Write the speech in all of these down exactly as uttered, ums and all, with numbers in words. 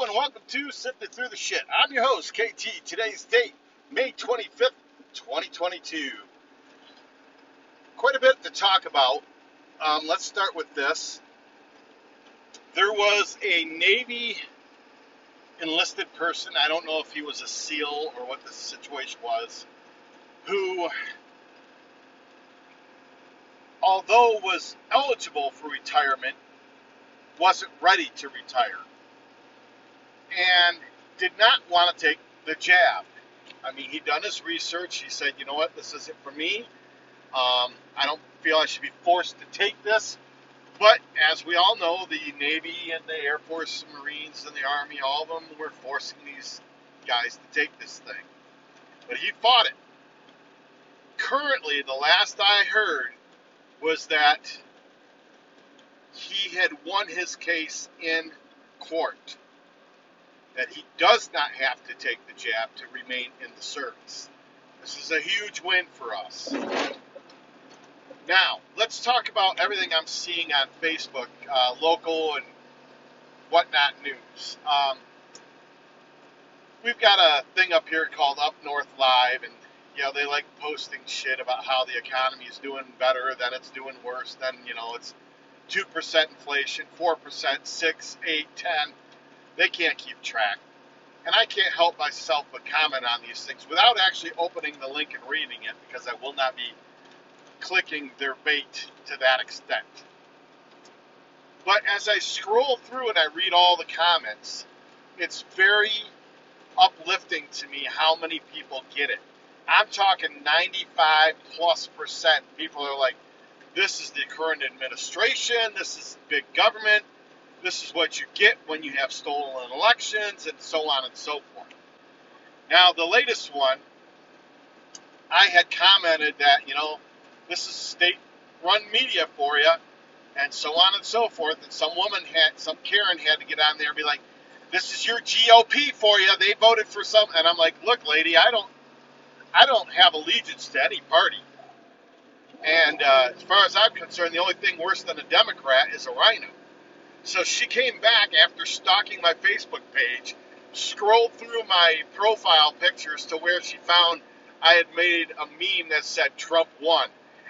Hello and welcome to Sifting Through the Shit. I'm your host, K T. Today's date, May twenty-fifth, twenty twenty-two. Quite a bit to talk about. Um, let's start with this. There was a Navy enlisted person, I don't know if he was a SEAL or what the situation was, who, although was eligible for retirement, wasn't ready to retire and did not want to take the jab. I mean, he'd done his research. He said, you know what, this isn't for me. Um, I don't feel I should be forced to take this. But as we all know, the Navy and the Air Force, Marines, and the Army, all of them were forcing these guys to take this thing. But he fought it. Currently, the last I heard was that he had won his case in court, that he does not have to take the jab to remain in the service. This is a huge win for us. Now, let's talk about everything I'm seeing on Facebook, uh, local and whatnot news. Um, we've got a thing up here called Up North Live, and you know, they like posting shit about how the economy is doing better, then it's doing worse, then you know, it's two percent inflation, four percent, six, eight, ten. They can't keep track. And I can't help myself but comment on these things without actually opening the link and reading it, because I will not be clicking their bait to that extent. But as I scroll through and I read all the comments, it's very uplifting to me how many people get it. I'm talking ninety-five plus percent. People are like, this is the current administration, this is big government, this is what you get when you have stolen elections, and so on and so forth. Now, the latest one, I had commented that, you know, this is state-run media for you, and so on and so forth, and some woman had, some Karen had to get on there and be like, this is your G O P for you, they voted for some, and I'm like, look, lady, I don't, I don't have allegiance to any party. And uh, as far as I'm concerned, the only thing worse than a Democrat is a rhino. So she came back after stalking my Facebook page, scrolled through my profile pictures to where she found I had made a meme that said Trump won.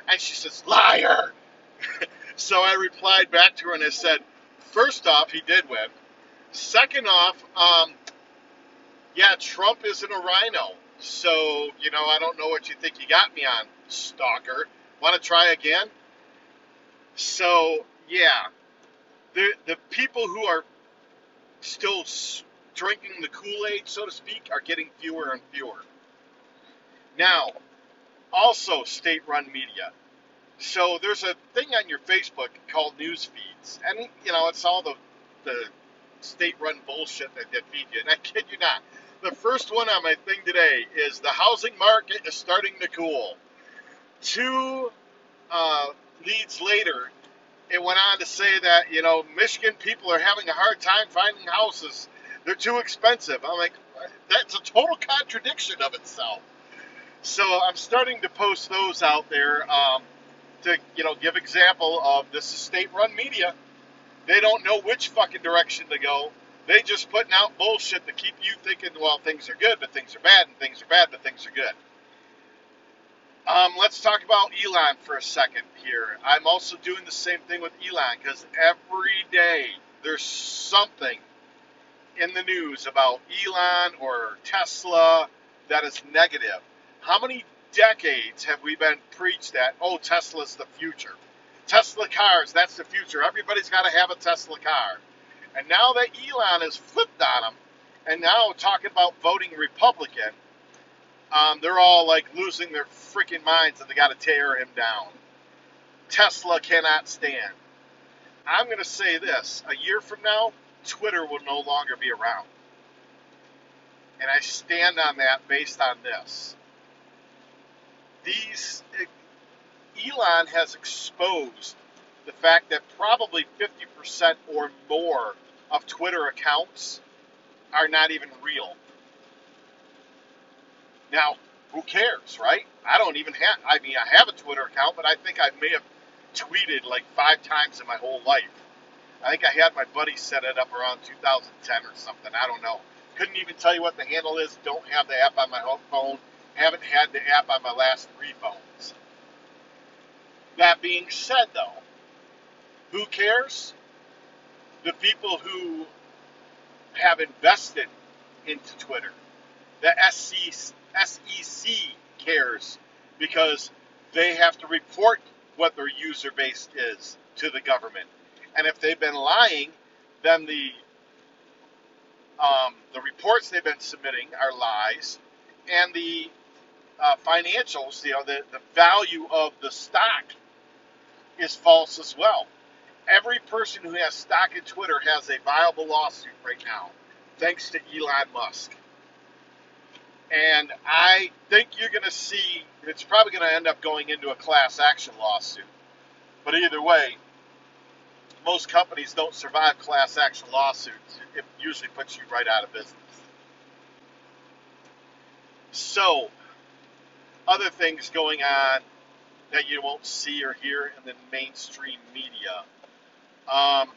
And she says, liar! So I replied back to her and I said, first off, he did win. Second off, um, yeah, Trump isn't a rhino. So, you know, I don't know what you think you got me on, stalker. Want to try again? So, yeah. The, the people who are still drinking the Kool-Aid, so to speak, are getting fewer and fewer. Now, also state-run media. So there's a thing on your Facebook called news feeds. And, you know, it's all the, the state-run bullshit that they feed you. And I kid you not. The first one on my thing today is the housing market is starting to cool. Two uh, leads later, it went on to say that, you know, Michigan people are having a hard time finding houses. They're too expensive. I'm like, that's a total contradiction of itself. So I'm starting to post those out there um, to, you know, give example of this is state-run media. They don't know which fucking direction to go. They just putting out bullshit to keep you thinking, well, things are good, but things are bad, and things are bad, but things are good. Um, let's talk about Elon for a second here. I'm also doing the same thing with Elon because every day there's something in the news about Elon or Tesla that is negative. How many decades have we been preached that, oh, Tesla's the future? Tesla cars, that's the future. Everybody's got to have a Tesla car. And now that Elon has flipped on them and now talking about voting Republican, Um, they're all, like, losing their freaking minds and they got to tear him down. Tesla cannot stand. I'm going to say this. A year from now, Twitter will no longer be around. And I stand on that based on this. These, Elon has exposed the fact that probably fifty percent or more of Twitter accounts are not even real. Now, who cares, right? I don't even have, I mean, I have a Twitter account, but I think I may have tweeted like five times in my whole life. I think I had my buddy set it up around two thousand ten or something. I don't know. Couldn't even tell you what the handle is. Don't have the app on my phone. Haven't had the app on my last three phones. That being said, though, who cares? The people who have invested into Twitter, the S E C cares because they have to report what their user base is to the government. And if they've been lying, then the um, the reports they've been submitting are lies, and the uh, financials, you know, the, the value of the stock is false as well. Every person who has stock in Twitter has a viable lawsuit right now, thanks to Elon Musk. And I think you're going to see, it's probably going to end up going into a class action lawsuit. But either way, most companies don't survive class action lawsuits. It usually puts you right out of business. So, other things going on that you won't see or hear in the mainstream media. Um,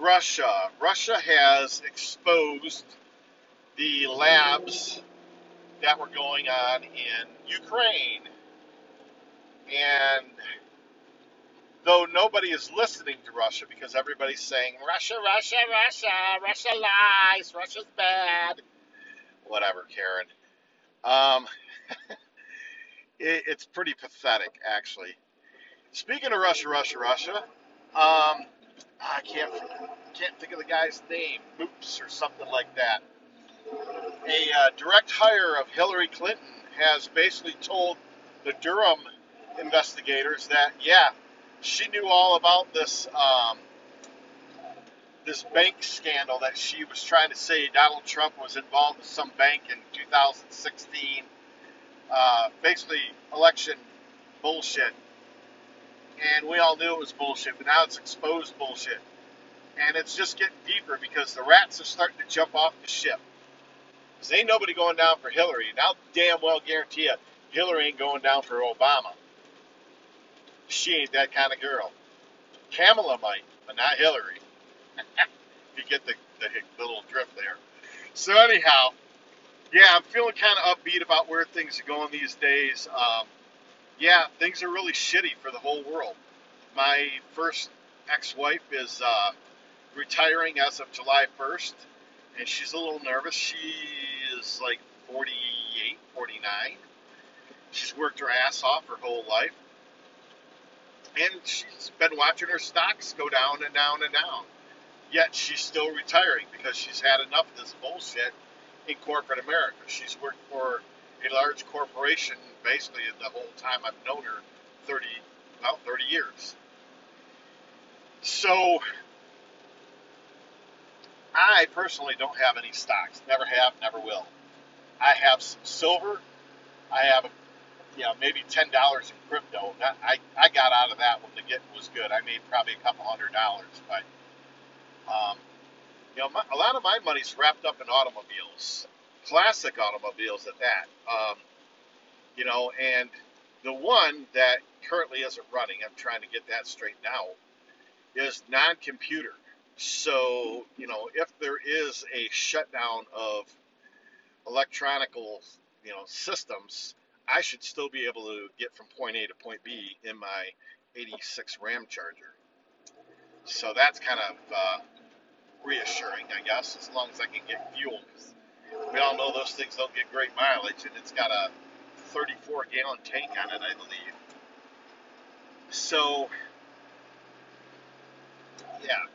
Russia. Russia has exposed the labs that were going on in Ukraine. And though nobody is listening to Russia because everybody's saying, Russia, Russia, Russia, Russia lies, Russia's bad. Whatever, Karen. Um, it, it's pretty pathetic, actually. Speaking of Russia, Russia, Russia, um, I can't, can't think of the guy's name, Moops or something like that. A uh, direct hire of Hillary Clinton has basically told the Durham investigators that, yeah, she knew all about this um, this bank scandal that she was trying to say Donald Trump was involved with some bank in two thousand sixteen. Uh, basically, election bullshit. And we all knew it was bullshit, but now it's exposed bullshit. And it's just getting deeper because the rats are starting to jump off the ship. Because ain't nobody going down for Hillary. And I'll damn well guarantee you, Hillary ain't going down for Obama. She ain't that kind of girl. Kamala might, but not Hillary. You get the, the little drift there. So anyhow, yeah, I'm feeling kind of upbeat about where things are going these days. Um, yeah, things are really shitty for the whole world. My first ex-wife is uh, retiring as of July first. And she's a little nervous. She is like forty-eight, forty-nine. She's worked her ass off her whole life. And she's been watching her stocks go down and down and down. Yet she's still retiring because she's had enough of this bullshit in corporate America. She's worked for a large corporation basically the whole time I've known her, thirty, about thirty years. So I personally don't have any stocks. Never have, never will. I have some silver. I have, you know, maybe ten dollars in crypto. Not, I, I got out of that when the getting was good. I made probably a couple hundred dollars. But, um, you know, my, a lot of my money's wrapped up in automobiles. Classic automobiles at that. Um, you know, and the one that currently isn't running, I'm trying to get that straightened out, is non-computer. So, you know, if there is a shutdown of electronical, you know, systems, I should still be able to get from point A to point B in my eighty-six Ram Charger. So that's kind of uh, reassuring, I guess, as long as I can get fuel. Cause we all know those things don't get great mileage, and it's got a thirty-four gallon tank on it, I believe. So, yeah.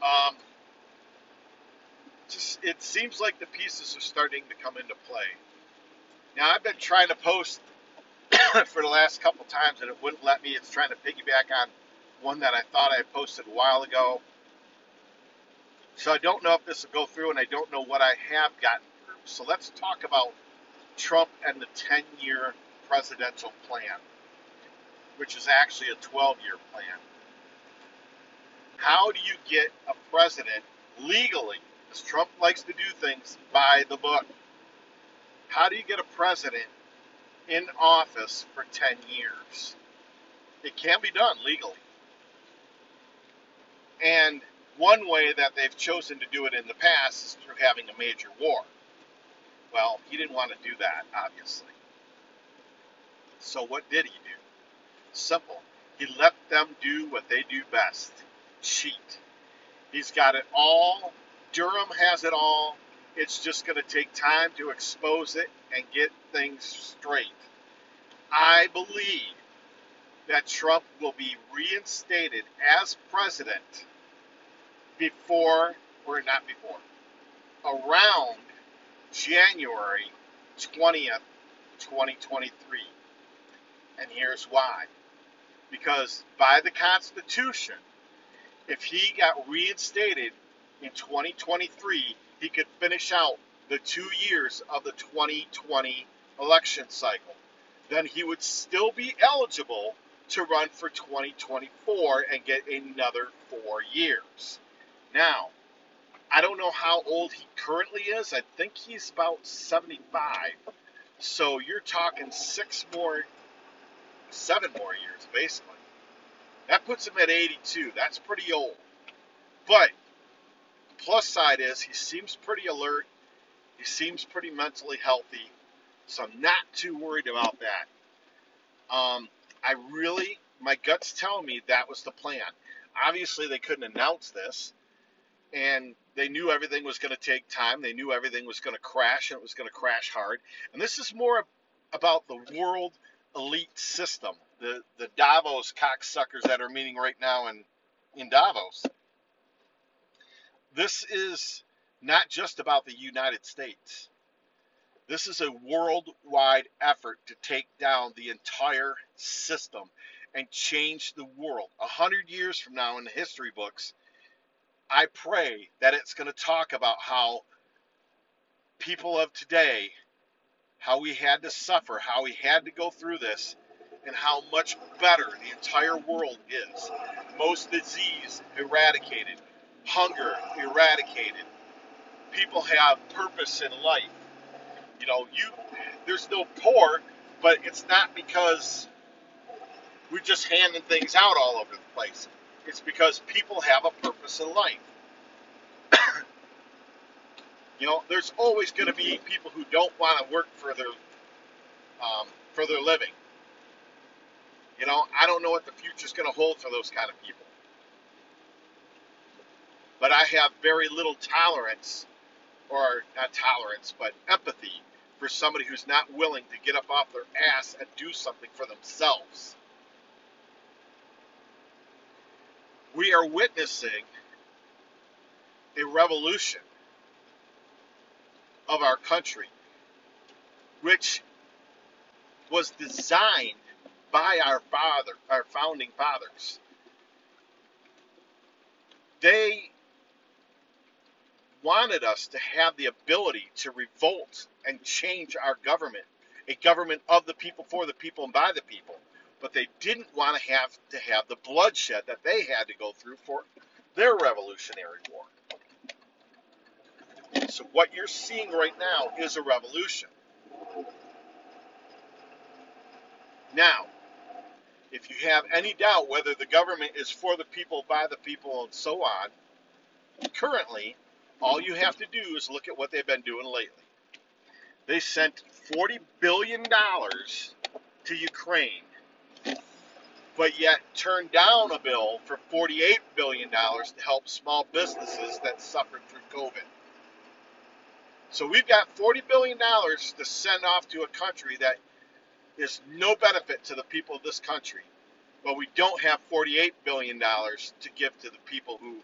Um, just, it seems like the pieces are starting to come into play. Now, I've been trying to post for the last couple times, and it wouldn't let me. It's trying to piggyback on one that I thought I had posted a while ago. So I don't know if this will go through, and I don't know what I have gotten through. So let's talk about Trump and the ten-year presidential plan, which is actually a twelve-year plan. How do you get a president legally, because Trump likes to do things by the book, how do you get a president in office for ten years? It can be done legally. And one way that they've chosen to do it in the past is through having a major war. Well, he didn't want to do that, obviously. So what did he do? Simple. He let them do what they do best. Cheat. He's got it all. Durham has it all. It's just going to take time to expose it and get things straight. I believe that Trump will be reinstated as president before, or not before, around January twentieth, twenty twenty-three. And here's why. Because by the Constitution, if he got reinstated in twenty twenty-three, he could finish out the two years of the twenty twenty election cycle. Then he would still be eligible to run for twenty twenty-four and get another four years. Now, I don't know how old he currently is. I think he's about seventy-five. So you're talking six more, seven more years, basically. That puts him at eighty-two. That's pretty old. But the plus side is he seems pretty alert. He seems pretty mentally healthy. So I'm not too worried about that. Um, I really, my gut's telling me that was the plan. Obviously, they couldn't announce this. And they knew everything was going to take time. They knew everything was going to crash, and it was going to crash hard. And this is more about the world elite system, the, the Davos cocksuckers that are meeting right now in, in Davos. This is not just about the United States. This is a worldwide effort to take down the entire system and change the world. A hundred years from now in the history books, I pray that it's going to talk about how people of today, how we had to suffer, how we had to go through this, and how much better the entire world is. Most disease eradicated, hunger eradicated. People have purpose in life. You know, you there's no poor, but it's not because we're just handing things out all over the place. It's because people have a purpose in life. You know, there's always going to be people who don't want to work for their um, for their living. You know, I don't know what the future's going to hold for those kind of people. But I have very little tolerance, or not tolerance, but empathy for somebody who's not willing to get up off their ass and do something for themselves. We are witnessing a revolution of our country, which was designed by our father, our founding fathers. They wanted us to have the ability to revolt and change our government, a government of the people, for the people, and by the people. But they didn't want to have to have the bloodshed that they had to go through for their Revolutionary War. So what you're seeing right now is a revolution. Now, if you have any doubt whether the government is for the people, by the people, and so on, currently, all you have to do is look at what they've been doing lately. They sent forty billion dollars to Ukraine, but yet turned down a bill for forty-eight billion dollars to help small businesses that suffered through COVID. So we've got forty billion dollars to send off to a country that is no benefit to the people of this country, but we don't have forty-eight billion dollars to give to the people who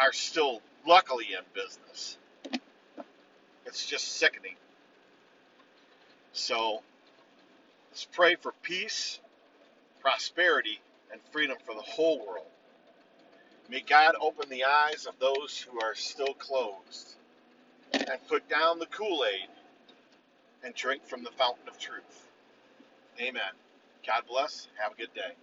are still luckily in business. It's just sickening. So let's pray for peace, prosperity, and freedom for the whole world. May God open the eyes of those who are still closed, and put down the Kool-Aid and drink from the fountain of truth. Amen. God bless. Have a good day.